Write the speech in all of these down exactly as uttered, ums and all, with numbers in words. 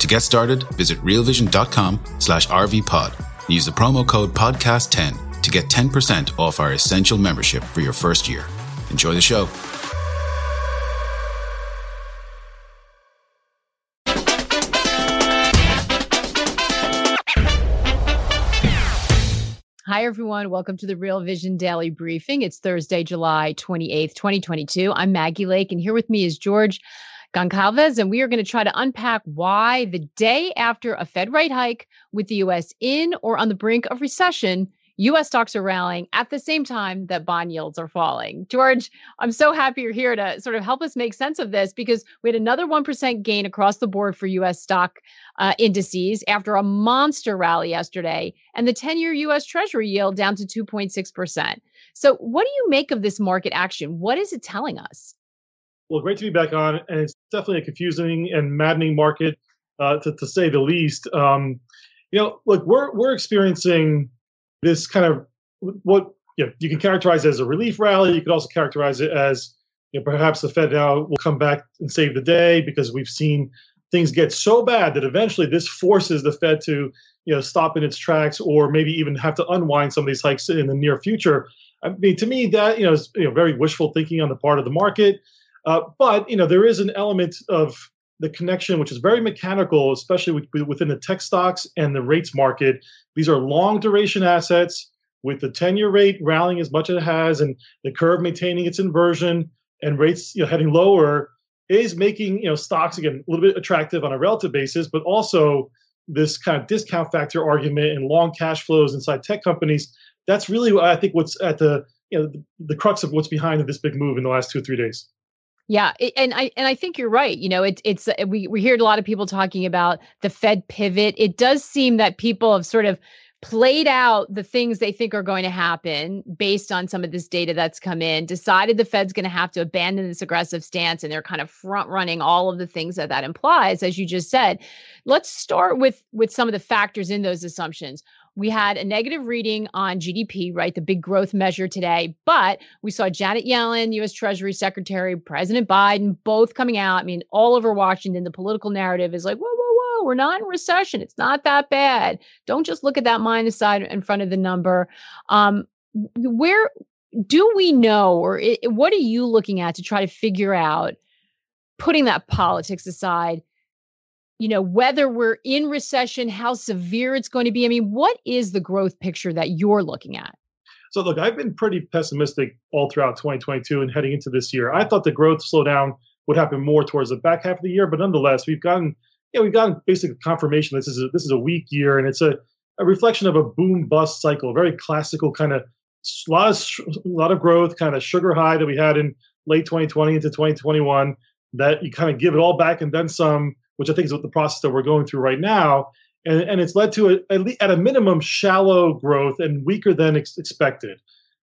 To get started, visit real vision dot com slash R V pod and use the promo code podcast ten to get ten percent off our essential membership for your first year. Enjoy the show. Hi, everyone. Welcome to the Real Vision Daily Briefing. It's Thursday, July twenty-eighth, twenty twenty-two. I'm Maggie Lake, and here with me is George Goncalves, and we are going to try to unpack why the day after a Fed rate hike, with the U S in or on the brink of recession, U S stocks are rallying at the same time that bond yields are falling. George, I'm so happy you're here to sort of help us make sense of this, because we had another one percent gain across the board for U S stock uh, indices after a monster rally yesterday, and the ten-year U S Treasury yield down to two point six percent. So what do you make of this market action? What is it telling us? Well, great to be back on, and it's definitely a confusing and maddening market, uh, to, to say the least. Um, you know, look, we're we're experiencing this kind of what you know, you can characterize as a relief rally. You could also characterize it as, you know, perhaps the Fed now will come back and save the day, because we've seen things get so bad that eventually this forces the Fed to, you know, stop in its tracks, or maybe even have to unwind some of these hikes in the near future. I mean, to me, that, you know, is, you know, very wishful thinking on the part of the market. Uh, but, you know, there is an element of the connection, which is very mechanical, especially with, within the tech stocks and the rates market. These are long duration assets, with the ten-year rate rallying as much as it has, and the curve maintaining its inversion, and rates, you know, heading lower, is making, you know, stocks, again, a little bit attractive on a relative basis, but also this kind of discount factor argument and long cash flows inside tech companies. That's really, I think, what's at the, you know, the, the crux of what's behind this big move in the last two or three days. Yeah. And I and I think you're right. You know, it, it's we, we heard a lot of people talking about the Fed pivot. It does seem that people have sort of played out the things they think are going to happen based on some of this data that's come in, decided the Fed's going to have to abandon this aggressive stance, and they're kind of front running all of the things that that implies, as you just said. Let's start with with some of the factors in those assumptions. We had a negative reading on G D P, right, the big growth measure today, but we saw Janet Yellen, U S Treasury Secretary, President Biden, both coming out. I mean, all over Washington, the political narrative is like, whoa, whoa, whoa, we're not in recession. It's not that bad. Don't just look at that minus sign in front of the number. Um, where do we know, or it, what are you looking at to try to figure out, putting that politics aside, you know, whether we're in recession, how severe it's going to be? I mean, what is the growth picture that you're looking at? So look, I've been pretty pessimistic all throughout twenty twenty-two and heading into this year. I thought the growth slowdown would happen more towards the back half of the year, but nonetheless, we've gotten, you know, we've gotten basic confirmation. This is a, this is a weak year, and it's a, a reflection of a boom bust cycle, a very classical kind of a lot of, a lot of growth, kind of sugar high that we had in late twenty twenty into twenty twenty-one, that you kind of give it all back and then some, which I think is what the process that we're going through right now. And, and it's led to, a, at a minimum, shallow growth and weaker than ex- expected.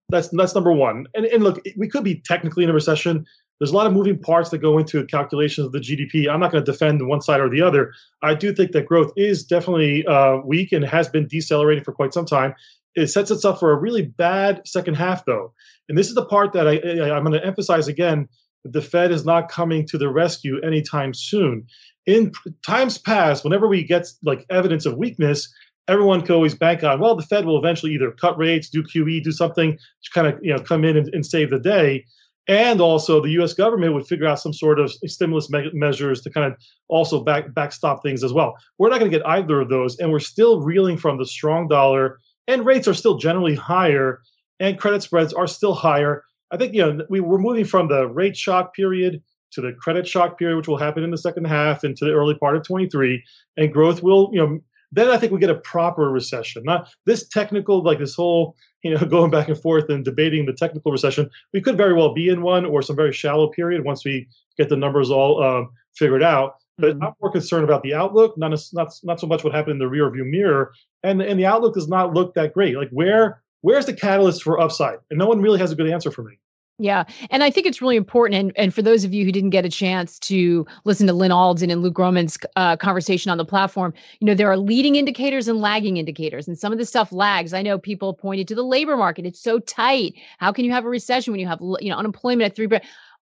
That's that's number one. And, and look, we could be technically in a recession. There's a lot of moving parts that go into calculations of the G D P. I'm not going to defend one side or the other. I do think that growth is definitely uh, weak and has been decelerating for quite some time. It sets itself for a really bad second half, though. And this is the part that I, I, I'm going to emphasize again. The Fed is not coming to the rescue anytime soon. In times past, whenever we get like evidence of weakness, everyone can always bank on, well, the Fed will eventually either cut rates, do Q E, do something to kind of, you know, come in and, and save the day. And also the U S government would figure out some sort of stimulus me- measures to kind of also back backstop things as well. We're not going to get either of those. And we're still reeling from the strong dollar and rates are still generally higher and credit spreads are still higher. I think, you know, we were moving from the rate shock period to the credit shock period, which will happen in the second half into the early part of twenty-three, and growth will, you know, then I think we get a proper recession. Not this technical, like this whole, you know, going back and forth and debating the technical recession. We could very well be in one or some very shallow period once we get the numbers all um, figured out. But mm-hmm. I'm more concerned about the outlook, not not not so much what happened in the rearview mirror, and and the outlook does not look that great. Like where where's the catalyst for upside? And no one really has a good answer for me. Yeah. And I think it's really important. And, and for those of you who didn't get a chance to listen to Lynn Alden and Lou Groman's uh, conversation on the platform, you know, there are leading indicators and lagging indicators. And some of this stuff lags. I know people pointed to the labor market. It's so tight. How can you have a recession when you have, you know, unemployment at three percent?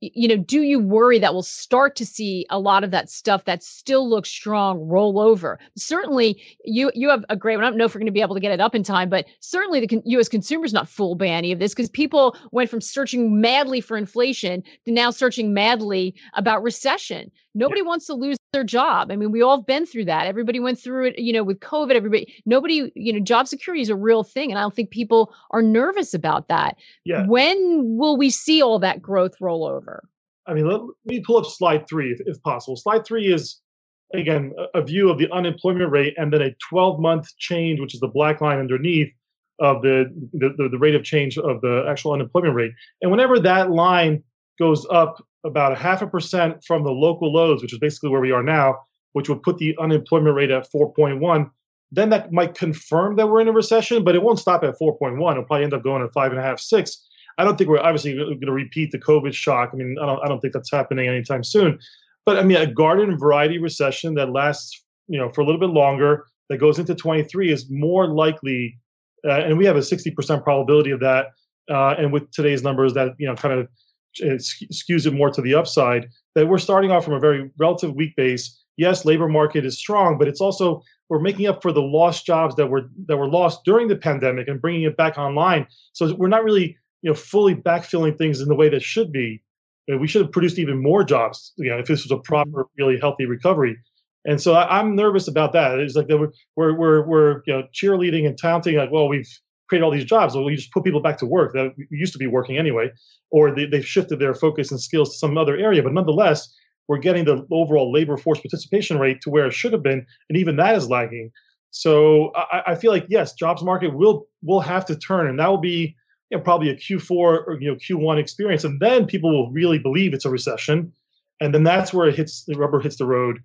You know, do you worry that we'll start to see a lot of that stuff that still looks strong roll over? Certainly, you you have a great one. I don't know if we're going to be able to get it up in time, but certainly the con- U S consumer's not fooled by any of this, because people went from searching madly for inflation to now searching madly about recession. Nobody yeah. wants to lose their job. I mean, we all have been through that. Everybody went through it, you know, with COVID, everybody, nobody, you know, job security is a real thing. And I don't think people are nervous about that. Yeah. When will we see all that growth roll over? I mean, let me pull up slide three, if, if possible. Slide three is, again, a view of the unemployment rate and then a twelve-month change, which is the black line underneath of the, the, the rate of change of the actual unemployment rate. And whenever that line goes up about a half a percent from the local lows, which is basically where we are now, which would put the unemployment rate at four point one, then that might confirm that we're in a recession, but it won't stop at four point one. It'll probably end up going at five and a half, six. I don't think we're obviously going to repeat the COVID shock. I mean, I don't, I don't think that's happening anytime soon. But I mean, a garden variety recession that lasts, you know, for a little bit longer, that goes into twenty-three is more likely, uh, and we have a sixty percent probability of that. Uh, and with today's numbers, that, you know, kind of it skews it more to the upside, that we're starting off from a very relative weak base. Yes, labor market is strong, but it's also, we're making up for the lost jobs that were that were lost during the pandemic and bringing it back online. So we're not really, you know, fully backfilling things in the way that should be. I mean, we should have produced even more jobs, you know, if this was a proper, really healthy recovery. And so I, I'm nervous about that. It's like that we're we're we're, we're you know, cheerleading and touting like, well, we've create all these jobs. Well, we just put people back to work that used to be working anyway, or they, they've shifted their focus and skills to some other area. But nonetheless, we're getting the overall labor force participation rate to where it should have been, and even that is lagging. So I, I feel like yes, jobs market will will have to turn, and that will be, you know, probably a Q four or, you know, Q one experience, and then people will really believe it's a recession, and then that's where it hits the rubber hits the road,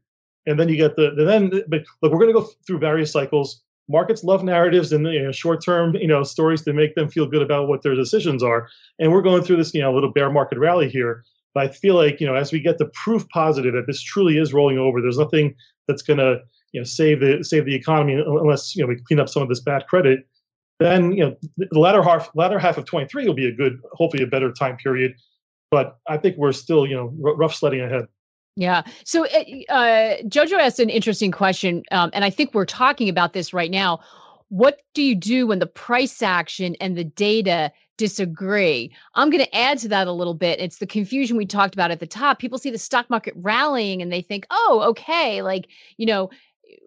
and then you get the, the then. But look, we're going to go through various cycles. Markets love narratives and, you know, short-term, you know, stories to make them feel good about what their decisions are. And we're going through this, you know, little bear market rally here. But I feel like, you know, as we get the proof positive that this truly is rolling over, there's nothing that's going to, you know, save the save the economy unless, you know, we clean up some of this bad credit. Then, you know, the latter half latter half of twenty-three will be a good, hopefully, a better time period. But I think we're still, you know, r- rough sledding ahead. Yeah. So uh, Jojo asked an interesting question, um, and I think we're talking about this right now. What do you do when the price action and the data disagree? I'm going to add to that a little bit. It's the confusion we talked about at the top. People see the stock market rallying and they think, oh, okay, like, you know,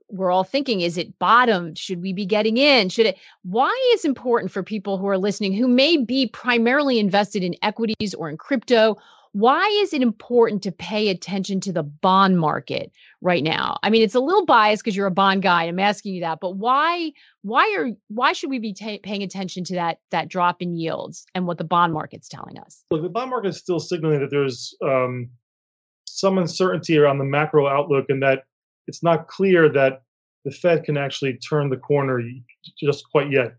we're all thinking, is it bottomed? Should we be getting in? Should it? Why is important for people who are listening who may be primarily invested in equities or in crypto? Why is it important to pay attention to the bond market right now? I mean, it's a little biased because you're a bond guy. I'm asking you that, but why? Why are? Why should we be ta- paying attention to that that drop in yields and what the bond market's telling us? Look, the bond market is still signaling that there's um, some uncertainty around the macro outlook, and that it's not clear that the Fed can actually turn the corner just quite yet.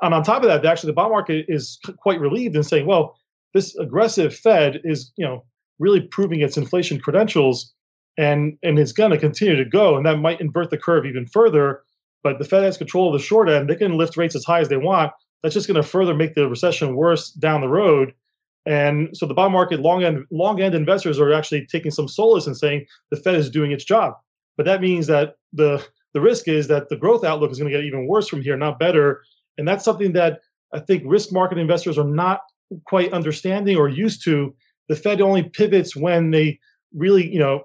And on top of that, actually, the bond market is quite relieved in saying, well, this aggressive Fed is, you know, really proving its inflation credentials, and and it's going to continue to go, and that might invert the curve even further. But the Fed has control of the short end; they can lift rates as high as they want. That's just going to further make the recession worse down the road. And so the bond market long end long end investors are actually taking some solace and saying the Fed is doing its job. But that means that the the risk is that the growth outlook is going to get even worse from here, not better. And that's something that I think risk market investors are not quite understanding or used to. The Fed only pivots when they really, you know,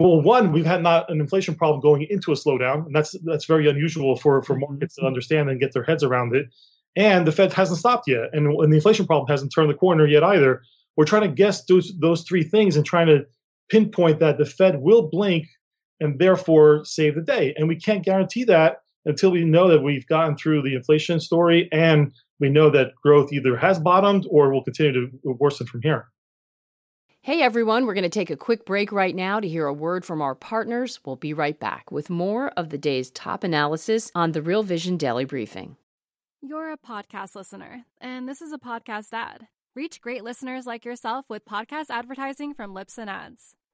Well, one, we've had not an inflation problem going into a slowdown, and that's that's very unusual for, for markets to understand and get their heads around it. And the Fed hasn't stopped yet, and, and the inflation problem hasn't turned the corner yet either. We're trying to guess those, those three things and trying to pinpoint that the Fed will blink and therefore save the day. And we can't guarantee that until we know that we've gotten through the inflation story and we know that growth either has bottomed or will continue to worsen from here. Hey, everyone, we're going to take a quick break right now to hear a word from our partners. We'll be right back with more of the day's top analysis on the Real Vision Daily Briefing. You're a podcast listener, and this is a podcast ad. Reach great listeners like yourself with podcast advertising from Libsyn Ads.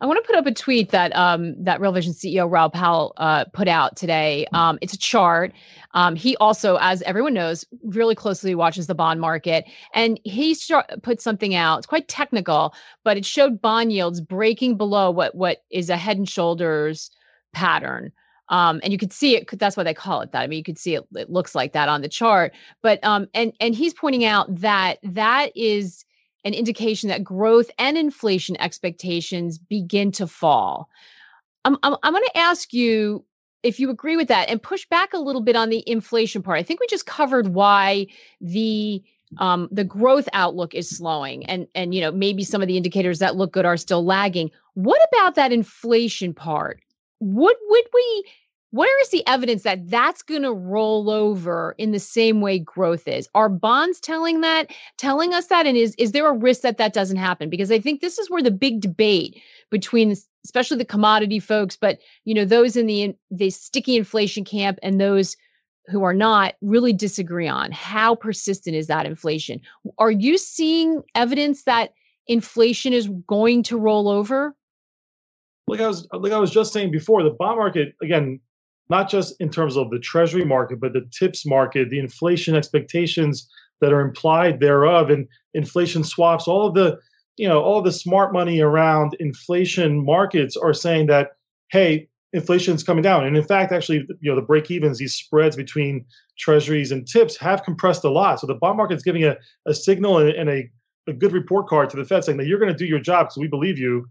I want to put up a tweet that um, that Real Vision C E O Raoul Pal uh, put out today. Um, it's a chart. Um, he also, as everyone knows, really closely watches the bond market. And he start, put something out. It's quite technical, but it showed bond yields breaking below what what is a head and shoulders pattern. Um, and you could see it. That's why they call it that. I mean, you could see it. It looks like that on the chart. But um, and and he's pointing out that that is an indication that growth and inflation expectations begin to fall. I'm, I'm, I'm going to ask you if you agree with that and push back a little bit on the inflation part. I think we just covered why the um, the growth outlook is slowing, and and you know maybe some of the indicators that look good are still lagging. What about that inflation part? Would would we? Where is the evidence that that's going to roll over in the same way growth is? Are bonds telling that, telling us that? And is is there a risk that that doesn't happen? Because I think this is where the big debate between, especially the commodity folks, but you know those in the the sticky inflation camp and those who are not really disagree on how persistent is that inflation. Are you seeing evidence that inflation is going to roll over? Like I was like I was just saying before, the bond market again. Not just in terms of the treasury market, but the tips market, the inflation expectations that are implied thereof, and inflation swaps, all of the, you know, all of the smart money around inflation markets are saying that, hey, inflation's coming down. And in fact, actually, you know, the break-evens, these spreads between treasuries and tips have compressed a lot. So the bond market's giving a, a signal and, and a, a good report card to the Fed saying that you're going to do your job because we believe you.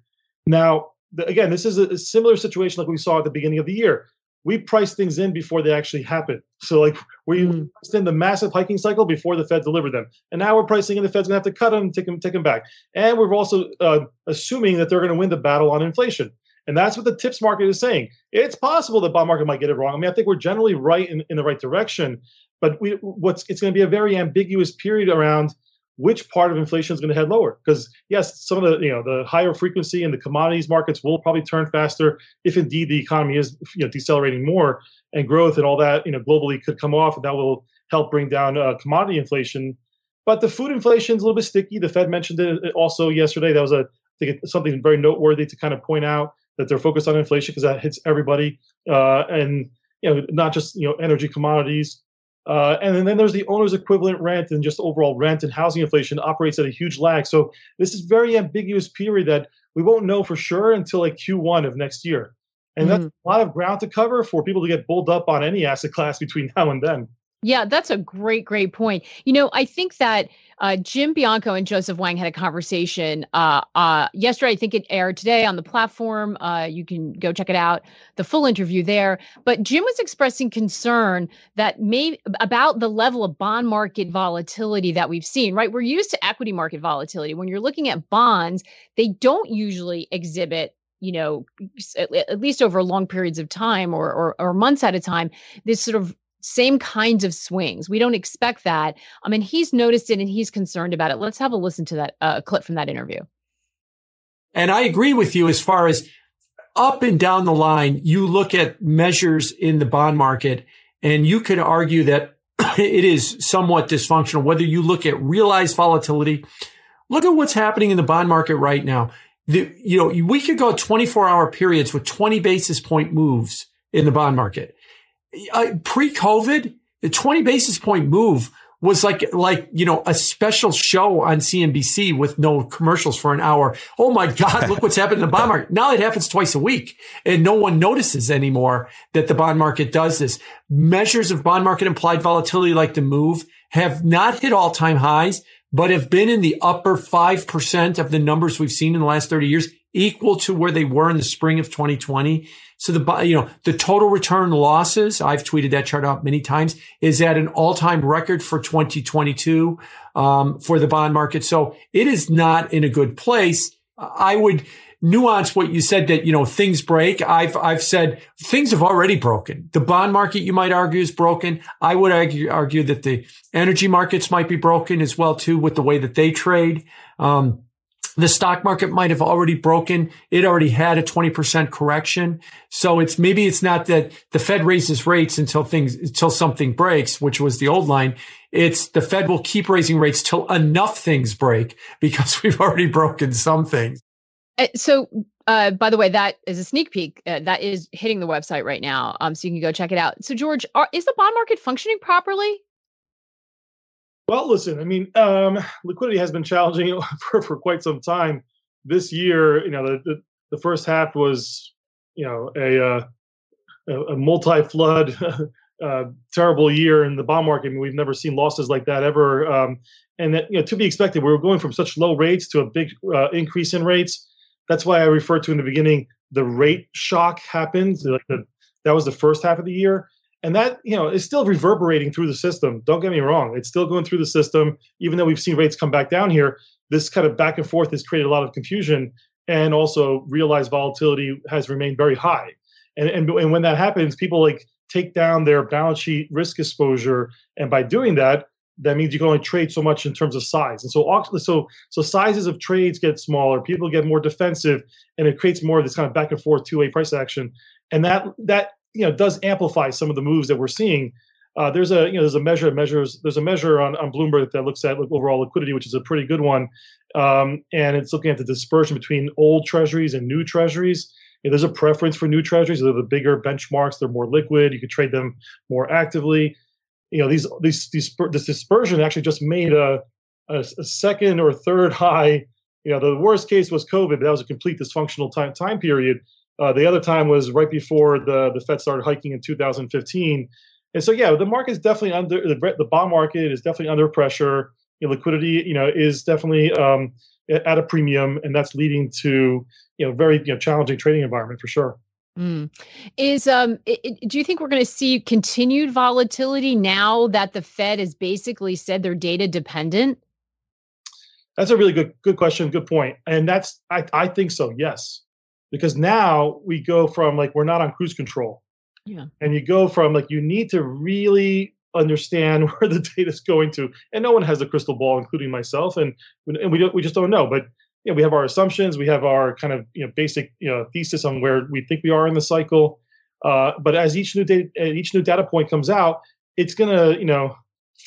Now, the, again, this is a, a similar situation like we saw at the beginning of the year. We price things in before they actually happen. So like we mm-hmm. priced in the massive hiking cycle before the Fed delivered them. And now we're pricing in the Fed's gonna have to cut them, take them, take them back. And we're also uh, assuming that they're gonna win the battle on inflation. And that's what the tips market is saying. It's possible the bond market might get it wrong. I mean, I think we're generally right in, in the right direction, but we, what's it's gonna be a very ambiguous period around which part of inflation is going to head lower? Because yes, some of the you know the higher frequency and the commodities markets will probably turn faster if indeed the economy is you know decelerating more, and growth and all that you know globally could come off, and that will help bring down uh, commodity inflation. But the food inflation is a little bit sticky. The Fed mentioned it also yesterday. That was a I think something very noteworthy to kind of point out that they're focused on inflation because that hits everybody, uh, and you know not just you know energy commodities. Uh, and then, then there's the owner's equivalent rent, and just overall rent and housing inflation operates at a huge lag. So this is very ambiguous period that we won't know for sure until like Q one of next year. And mm-hmm. that's a lot of ground to cover for people to get bulled up on any asset class between now and then. Yeah, that's a great, great point. You know, I think that uh, Jim Bianco and Joseph Wang had a conversation uh, uh, yesterday. I think it aired today on the platform. Uh, you can go check it out, the full interview there. But Jim was expressing concern that may about the level of bond market volatility that we've seen, right? We're used to equity market volatility. When you're looking at bonds, they don't usually exhibit you know, at, at least over long periods of time or, or, or months at a time, this sort of same kinds of swings. We don't expect that. I mean, he's noticed it and he's concerned about it. Let's have a listen to that uh, clip from that interview. And I agree with you as far as up and down the line, you look at measures in the bond market and you could argue that it is somewhat dysfunctional. Whether you look at realized volatility, look at what's happening in the bond market right now. The, you know, we could go twenty-four hour periods with twenty basis point moves in the bond market. Uh, pre-COVID, the twenty basis point move was like, like, you know, a special show on C N B C with no commercials for an hour. Oh my God, look what's happened in the bond market. Now it happens twice a week and no one notices anymore that the bond market does this. Measures of bond market implied volatility like the move have not hit all time highs, but have been in the upper five percent of the numbers we've seen in the last thirty years, equal to where they were in the spring of twenty twenty. So the, you know, the total return losses, I've tweeted that chart out many times, is at an all-time record for twenty twenty-two, um, for the bond market. So it is not in a good place. I would nuance what you said that, you know, things break. I've, I've said things have already broken. The bond market, you might argue, is broken. I would argue, argue that the energy markets might be broken as well, too, with the way that they trade. Um, The stock market might have already broken. It already had a twenty percent correction. So it's maybe it's not that the Fed raises rates until things, until something breaks, which was the old line. It's the Fed will keep raising rates till enough things break because we've already broken some things. So, uh, by the way, that is a sneak peek uh, that is hitting the website right now. Um, so you can go check it out. So, George, are, is the bond market functioning properly? Well, listen, I mean, um, liquidity has been challenging for, for quite some time. This year, you know, the, the, the first half was, you know, a, uh, a multi-flood, uh, terrible year in the bond market. I mean, we've never seen losses like that ever. Um, and, that, you know, to be expected, we were going from such low rates to a big uh, increase in rates. That's why I referred to in the beginning, the rate shock happened. That was the first half of the year. And that, you know, is still reverberating through the system. Don't get me wrong. It's still going through the system. Even though we've seen rates come back down here, this kind of back and forth has created a lot of confusion. And also realized volatility has remained very high. And, and, and when that happens, people like take down their balance sheet risk exposure. And by doing that, that means you can only trade so much in terms of size. And so, so, so sizes of trades get smaller. People get more defensive. And it creates more of this kind of back and forth two-way price action. And that that... you know, does amplify some of the moves that we're seeing. Uh, there's a, you know, there's a measure of measures. There's a measure on, on Bloomberg that looks at overall liquidity, which is a pretty good one. Um, and it's looking at the dispersion between old treasuries and new treasuries. You know, there's a preference for new treasuries. They're the bigger benchmarks. They're more liquid. You could trade them more actively. You know, these, these, these this dispersion actually just made a, a, a second or third high. You know, the worst case was COVID. That was a complete dysfunctional time time period. Uh, the other time was right before the, the Fed started hiking in two thousand fifteen. And so, yeah, the market's definitely under, the, the bond market is definitely under pressure. You know, liquidity, you know, is definitely um, at a premium, and that's leading to, you know, very you know, challenging trading environment for sure. Mm. Is um, it, do you think we're going to see continued volatility now that the Fed has basically said they're data dependent? That's a really good, good question. Good point. And that's, I, I think so. Yes. Because now we go from like, we're not on cruise control. Yeah. And you go from like, you need to really understand where the data is going to. And no one has a crystal ball, including myself. And, and we don't, we just don't know. But you know, we have our assumptions. We have our kind of you know basic you know thesis on where we think we are in the cycle. Uh, but as each new data, each new data point comes out, it's going to you know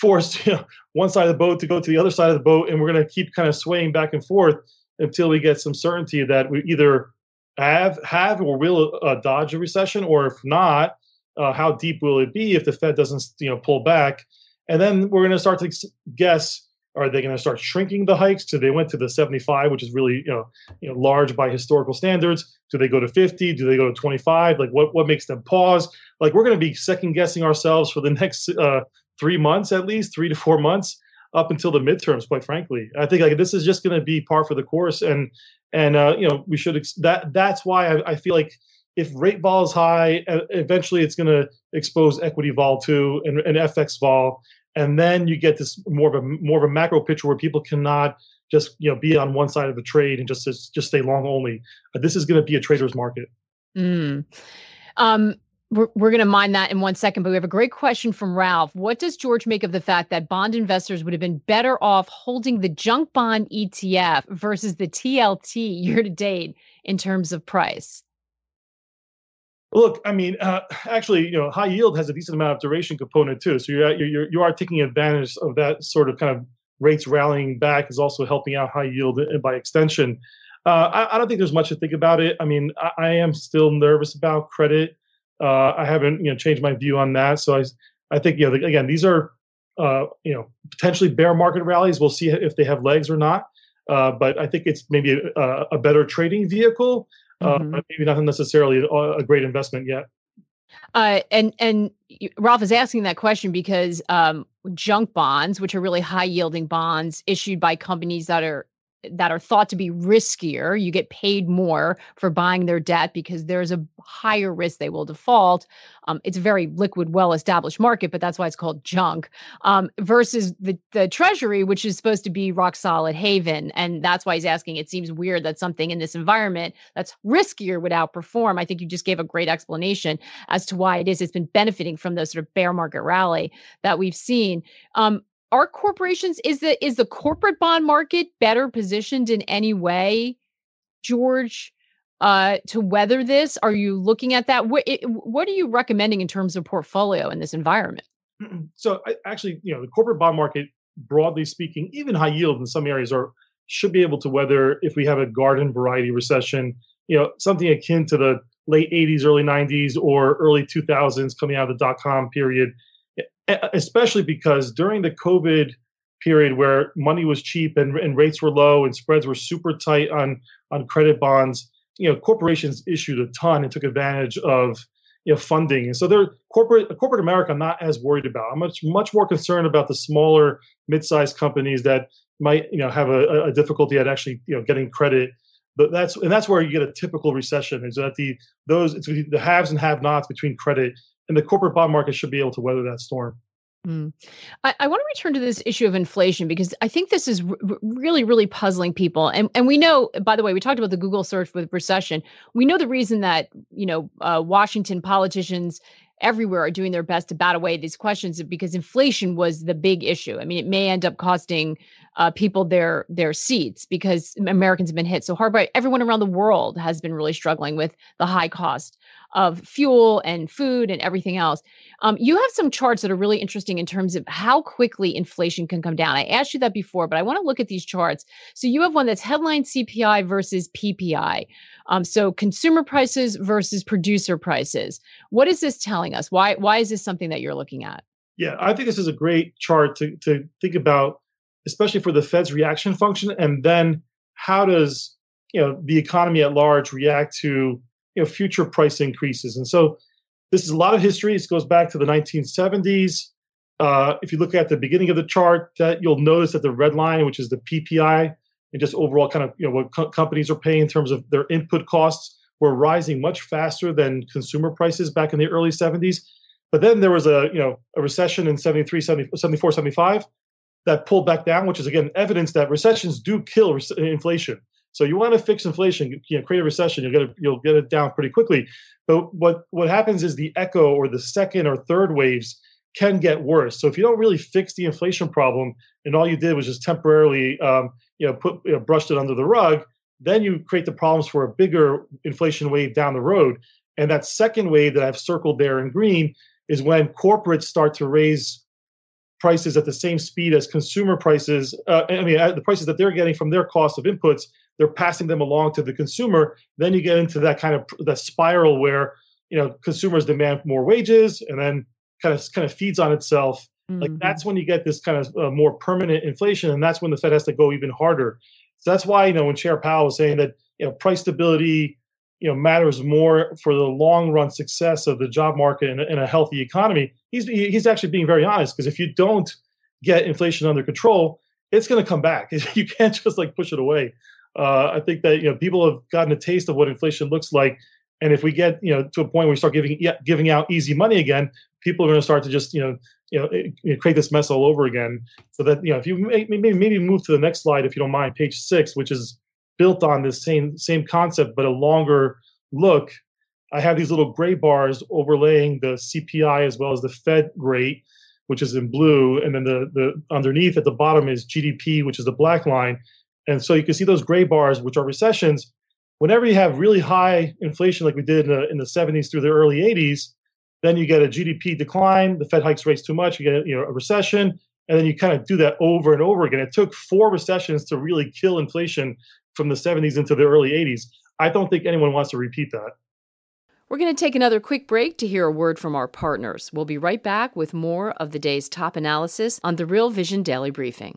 force you know, one side of the boat to go to the other side of the boat. And we're going to keep kind of swaying back and forth until we get some certainty that we either have have or will uh, dodge a recession, or if not, uh, how deep will it be if the Fed doesn't you know pull back? And then we're going to start to guess: are they going to start shrinking the hikes? So they went to the seventy-five, which is really you know you know large by historical standards. Do they go to fifty? Do they go to twenty-five? Like what what makes them pause? Like we're going to be second guessing ourselves for the next uh, three months at least, three to four months, up until the midterms, quite frankly. I think like this is just going to be par for the course, and and uh, you know we should ex- that that's why I, I feel like if rate vol is high, uh, eventually it's going to expose equity vol too and, and F X vol, and then you get this more of a more of a macro picture where people cannot just you know be on one side of the trade and just just, just stay long only. Uh, this is going to be a trader's market. Mm. Um. We're, we're going to mine that in one second, but we have a great question from Ralph. What does George make of the fact that bond investors would have been better off holding the junk bond E T F versus the T L T year to date in terms of price? Look, I mean, uh, actually, you know, high yield has a decent amount of duration component too. So you're, you're, you are taking advantage of that sort of kind of rates rallying back is also helping out high yield by extension. Uh, I, I don't think there's much to think about it. I mean, I, I am still nervous about credit. Uh, I haven't, you know, changed my view on that. So I, I think, you know, again, these are uh, you know, potentially bear market rallies. We'll see if they have legs or not. Uh, but I think it's maybe a, a better trading vehicle, uh, mm-hmm. but maybe not necessarily a, a great investment yet. Uh, and and Ralph is asking that question because um, junk bonds, which are really high yielding bonds issued by companies that are that are thought to be riskier, you get paid more for buying their debt because there's a higher risk they will default. Um, it's a very liquid, well-established market, but that's why it's called junk, um, versus the, the Treasury, which is supposed to be rock solid haven. And that's why he's asking, it seems weird that something in this environment that's riskier would outperform. I think you just gave a great explanation as to why it is. It's been benefiting from those sort of bear market rally that we've seen. Um, Are corporations, is the is the corporate bond market better positioned in any way, George, uh, to weather this? Are you looking at that? What, it, what are you recommending in terms of portfolio in this environment? So I, actually, you know, the corporate bond market, broadly speaking, even high yield in some areas are should be able to weather if we have a garden variety recession, you know, something akin to the late eighties, early nineties, or early two thousands coming out of the dot-com period. Especially because during the COVID period where money was cheap and, and rates were low and spreads were super tight on, on credit bonds, you know, corporations issued a ton and took advantage of, you know, funding. And so they're corporate, corporate America, I'm not as worried about. I'm much, much more concerned about the smaller mid-sized companies that might, you know, have a, a difficulty at actually, you know, getting credit. But that's, and that's where you get a typical recession is that the, those, it's the haves and have nots between credit. And the corporate bond market should be able to weather that storm. Mm. I, I want to return to this issue of inflation, because I think this is r- really, really puzzling people. And and we know, by the way, we talked about the Google search with recession. We know the reason that, you know, uh, Washington politicians everywhere are doing their best to bat away these questions because inflation was the big issue. I mean, it may end up costing uh, people their their seats because Americans have been hit so hard by it. Everyone around the world has been really struggling with the high cost of fuel and food and everything else. Um, you have some charts that are really interesting in terms of how quickly inflation can come down. I asked you that before, but I want to look at these charts. So you have one that's headline C P I versus P P I. Um, so consumer prices versus producer prices. What is this telling us? Why why is this something that you're looking at? Yeah, I think this is a great chart to, to think about, especially for the Fed's reaction function. And then how does, you know, the economy at large react to, you know, future price increases? And so this is a lot of history. This goes back to the nineteen seventies. Uh, if you look at the beginning of the chart, that you'll notice that the red line, which is the P P I, and just overall kind of, you know, what co- companies are paying in terms of their input costs, were rising much faster than consumer prices back in the early seventies. But then there was a, you know, a recession in seventy-three, seventy, seventy-four, seventy-five that pulled back down, which is, again, evidence that recessions do kill re- inflation. So you want to fix inflation, you know, create a recession, you'll get it, you'll get it down pretty quickly. But what, what happens is the echo or the second or third waves can get worse. So if you don't really fix the inflation problem and all you did was just temporarily, um, you know, put, you know, brushed it under the rug, then you create the problems for a bigger inflation wave down the road. And that second wave that I've circled there in green is when corporates start to raise prices at the same speed as consumer prices. Uh, I mean, the prices that they're getting from their cost of inputs, they're passing them along to the consumer. Then you get into that kind of that spiral where, you know, consumers demand more wages and then kind of kind of feeds on itself. Mm-hmm. Like that's when you get this kind of uh, more permanent inflation, and that's when the Fed has to go even harder. So that's why, you know, when Chair Powell was saying that, you know, price stability, you know, matters more for the long run success of the job market and, and a healthy economy, he's he's actually being very honest, because if you don't get inflation under control, it's going to come back. You can't just like push it away. Uh, I think that, you know, people have gotten a taste of what inflation looks like, and if we get, you know, to a point where we start giving giving out easy money again, people are going to start to just, you know, you know, it, you know, create this mess all over again. So that, you know, if you maybe maybe move to the next slide, if you don't mind, page six, which is built on this same same concept but a longer look. I have these little gray bars overlaying the C P I as well as the Fed rate, which is in blue, and then the the underneath at the bottom is G D P, which is the black line. And so you can see those gray bars, which are recessions. Whenever you have really high inflation, like we did in the, in the seventies through the early eighties, then you get a G D P decline. The Fed hikes rates too much. You get, you know, a recession, and then you kind of do that over and over again. It took four recessions to really kill inflation from the seventies into the early eighties. I don't think anyone wants to repeat that. We're going to take another quick break to hear a word from our partners. We'll be right back with more of the day's top analysis on the Real Vision Daily Briefing.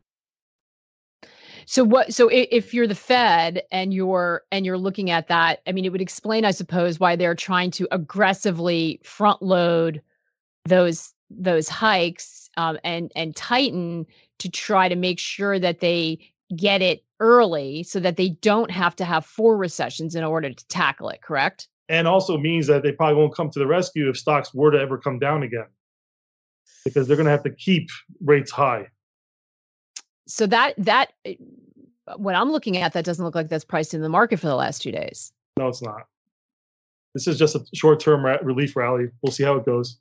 So what? So if you're the Fed and you're and you're looking at that, I mean, it would explain, I suppose, why they're trying to aggressively front load those those hikes um, and and tighten to try to make sure that they get it early so that they don't have to have four recessions in order to tackle it, correct? And also means that they probably won't come to the rescue if stocks were to ever come down again, because they're going to have to keep rates high. So that, that what I'm looking at, that doesn't look like that's priced in the market for the last two days. No, it's not. This is just a short-term ra- relief rally. We'll see how it goes.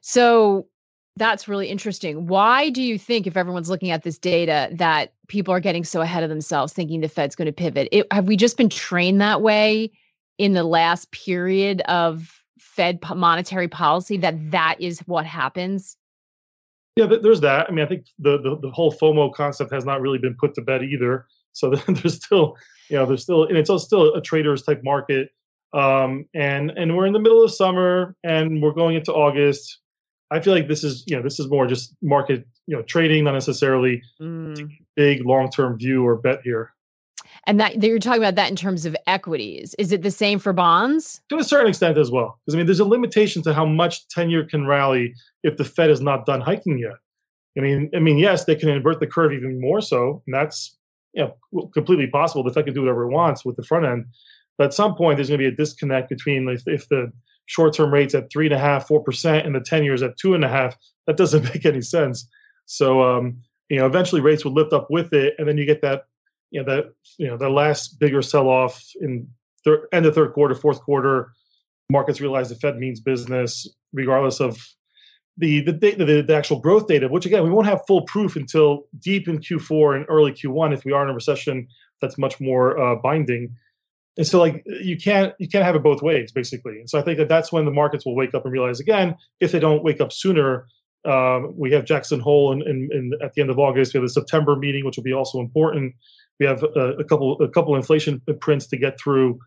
So that's really interesting. Why do you think, if everyone's looking at this data, that people are getting so ahead of themselves thinking the Fed's going to pivot? It, have we just been trained that way in the last period of Fed po- monetary policy, that that is what happens? Yeah, there's that. I mean, I think the, the, the whole FOMO concept has not really been put to bed either. So there's still, you know, there's still, and it's still a traders type market. Um, and and we're in the middle of summer, and we're going into August. I feel like this is, you know, this is more just market, you know, trading, not necessarily mm. big long-term view or bet here. And that you're talking about that in terms of equities. Is it the same for bonds? To a certain extent as well. Because, I mean, there's a limitation to how much ten-year can rally if the Fed is not done hiking yet. I mean, I mean, yes, they can invert the curve even more so. And that's, you know, completely possible. The Fed can do whatever it wants with the front end. But at some point, there's going to be a disconnect between if, if the short-term rate's at three point five percent, four percent, and the ten years at two point five percent. That doesn't make any sense. So, um, you know, eventually rates would lift up with it, and then you get that, you know, that, you know, the last bigger sell-off in thir- end of third quarter, fourth quarter, markets realize the Fed means business, regardless of the the, data, the the actual growth data, which, again, we won't have full proof until deep in Q four and early Q one if we are in a recession that's much more uh, binding. And so, like, you can't you can't have it both ways, basically. And so I think that that's when the markets will wake up and realize, again, if they don't wake up sooner, um, we have Jackson Hole in, in, in, at the end of August. We have the September meeting, which will be also important. We have a, a couple a couple inflation prints to get through.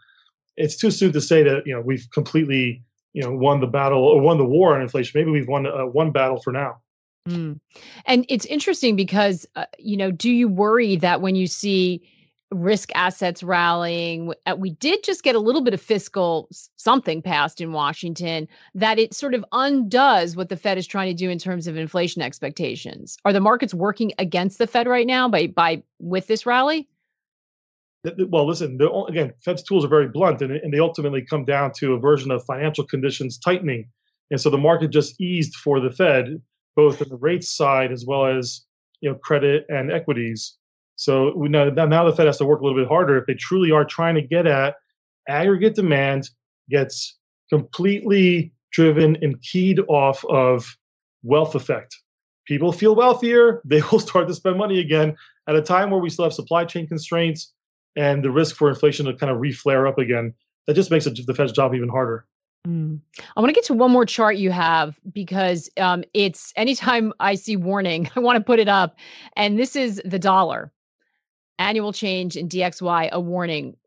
It's too soon to say that, you know, we've completely, you know, won the battle or won the war on inflation. Maybe we've won uh, one battle for now. Mm. And it's interesting because, uh, you know, do you worry that when you see risk assets rallying, we did just get a little bit of fiscal something passed in Washington, that it sort of undoes what the Fed is trying to do in terms of inflation expectations? Are the markets working against the Fed right now by by with this rally? Well, listen, again, Fed's tools are very blunt, and, and they ultimately come down to a version of financial conditions tightening, and so the market just eased for the Fed, both on the rates side as well as, you know, credit and equities. So we know that now the Fed has to work a little bit harder if they truly are trying to get at aggregate demand gets completely driven and keyed off of wealth effect. People feel wealthier, they will start to spend money again at a time where we still have supply chain constraints and the risk for inflation to kind of re-flare up again. That just makes the Fed's job even harder. Mm. I want to get to one more chart you have, because um, it's anytime I see warning, I want to put it up. And this is the dollar. Annual change in D X Y, a warning.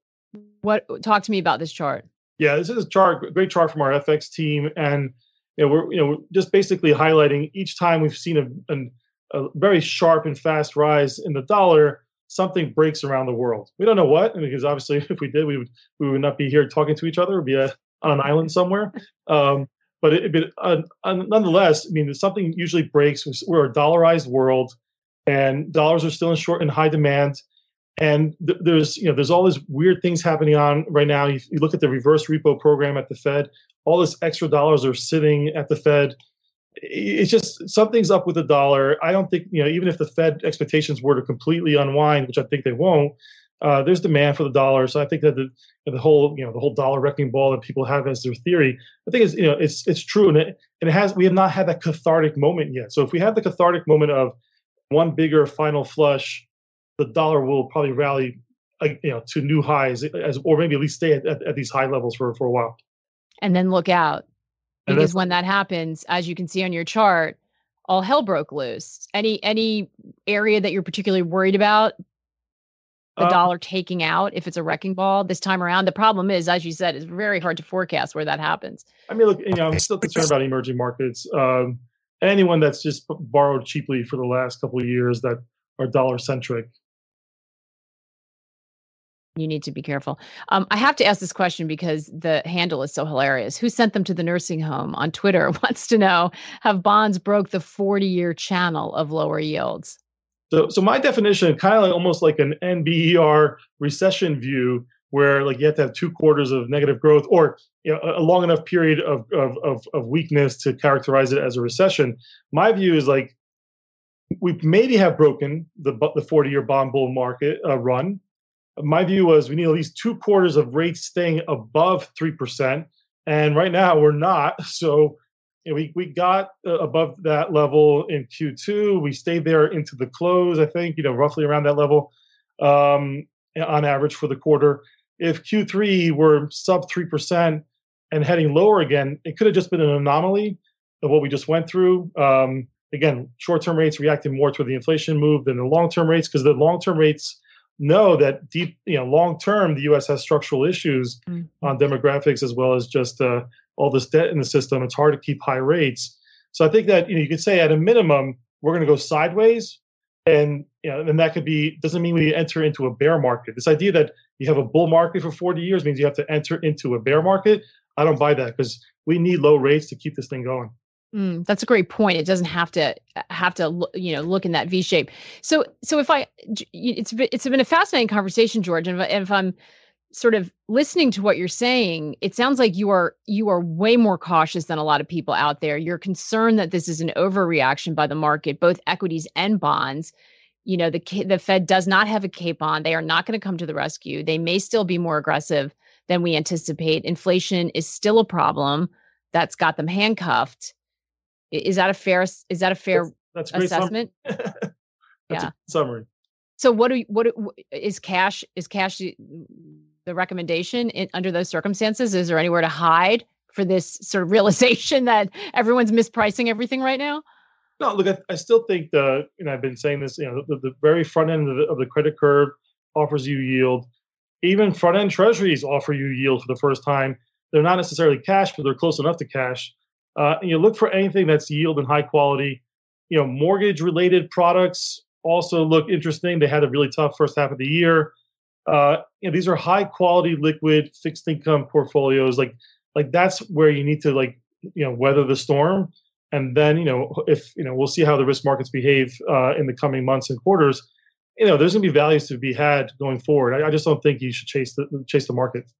What? Talk to me about this chart. Yeah, this is a chart, great chart from our F X team, and you know, we're you know we're just basically highlighting each time we've seen a, a, a very sharp and fast rise in the dollar, something breaks around the world. We don't know what, because obviously if we did, we would we would not be here talking to each other. We'd be a, on an island somewhere. Um, but it, it, uh, nonetheless, I mean, something usually breaks. We're a dollarized world, and dollars are still in short and high demand. And th- there's, you know, there's all these weird things happening on right now. You, you look at the reverse repo program at the Fed. All this extra dollars are sitting at the Fed. It's just something's up with the dollar. I don't think, you know, even if the Fed expectations were to completely unwind, which I think they won't, uh, there's demand for the dollar. So I think that the, the whole, you know, the whole dollar wrecking ball that people have as their theory, I think it's, you know, it's it's true, and it and it has we have not had that cathartic moment yet. So if we have the cathartic moment of one bigger final flush, the dollar will probably rally, you know, to new highs, as or maybe at least stay at, at, at these high levels for, for a while. And then look out, because when that happens, as you can see on your chart, all hell broke loose. Any any area that you're particularly worried about, the uh, dollar taking out, if it's a wrecking ball this time around. The problem is, as you said, it's very hard to forecast where that happens. I mean, look, you know, I'm still concerned about emerging markets. Um, anyone that's just borrowed cheaply for the last couple of years that are dollar centric. You need to be careful. Um, I have to ask this question because the handle is so hilarious. Who sent them to the nursing home on Twitter wants to know, have bonds broke the forty-year channel of lower yields? So so my definition, kind of like almost like an N B E R recession view, where like you have to have two quarters of negative growth or, you know, a long enough period of, of, of, of weakness to characterize it as a recession. My view is like, we maybe have broken the the forty-year bond bull market uh, run. My view was we need at least two quarters of rates staying above three percent. And right now we're not. So you know, we, we got uh, above that level in Q two. We stayed there into the close, I think, you know, roughly around that level um, on average for the quarter. If Q three were sub three percent and heading lower again, it could have just been an anomaly of what we just went through. Um, again, short-term rates reacted more to the inflation move than the long-term rates, because the long-term rates know that deep, you know, long term, the U S has structural issues mm-hmm. on demographics as well as just uh, all this debt in the system. It's hard to keep high rates. So I think that, you know, you could say at a minimum we're going to go sideways, and you know, and that could be doesn't mean we enter into a bear market. This idea that you have a bull market for forty years means you have to enter into a bear market. I don't buy that, because we need low rates to keep this thing going. Mm, that's a great point. It doesn't have to have to, you know, look in that V shape. So, so if I, it's been, it's been a fascinating conversation, George. And if, if I'm sort of listening to what you're saying, it sounds like you are you are way more cautious than a lot of people out there. You're concerned that this is an overreaction by the market, both equities and bonds. You know, the the Fed does not have a cape on. They are not going to come to the rescue. They may still be more aggressive than we anticipate. Inflation is still a problem that's got them handcuffed. Is that a fair? Is that a fair that's, that's assessment? Summary. That's yeah. A summary. So, what do you, what is cash? Is cash the recommendation in, under those circumstances? Is there anywhere to hide for this sort of realization that everyone's mispricing everything right now? No, look, I, I still think the, and I've been saying this, you know, the, the very front end of the, of the credit curve offers you yield. Even front end treasuries offer you yield for the first time. They're not necessarily cash, but they're close enough to cash. Uh, and you look for anything that's yield and high quality. You know, mortgage-related products also look interesting. They had a really tough first half of the year. Uh, you know, these are high-quality, liquid, fixed-income portfolios. Like, like that's where you need to, like, you know, weather the storm. And then, you know, if you know, we'll see how the risk markets behave uh, in the coming months and quarters. You know, there's going to be values to be had going forward. I, I just don't think you should chase the chase the market.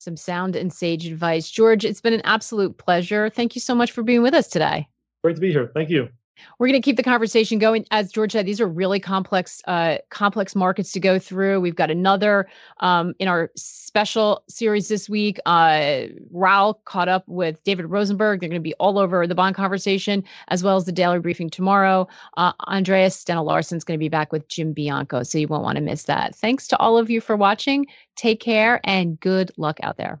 Some sound and sage advice. George, it's been an absolute pleasure. Thank you so much for being with us today. Great to be here. Thank you. We're going to keep the conversation going. As George said, these are really complex, uh, complex markets to go through. We've got another um, in our special series this week. Uh, Raoul caught up with David Rosenberg. They're going to be all over the bond conversation, as well as the daily briefing tomorrow. Uh, Andreas Steno Larsen is going to be back with Jim Bianco, so you won't want to miss that. Thanks to all of you for watching. Take care and good luck out there.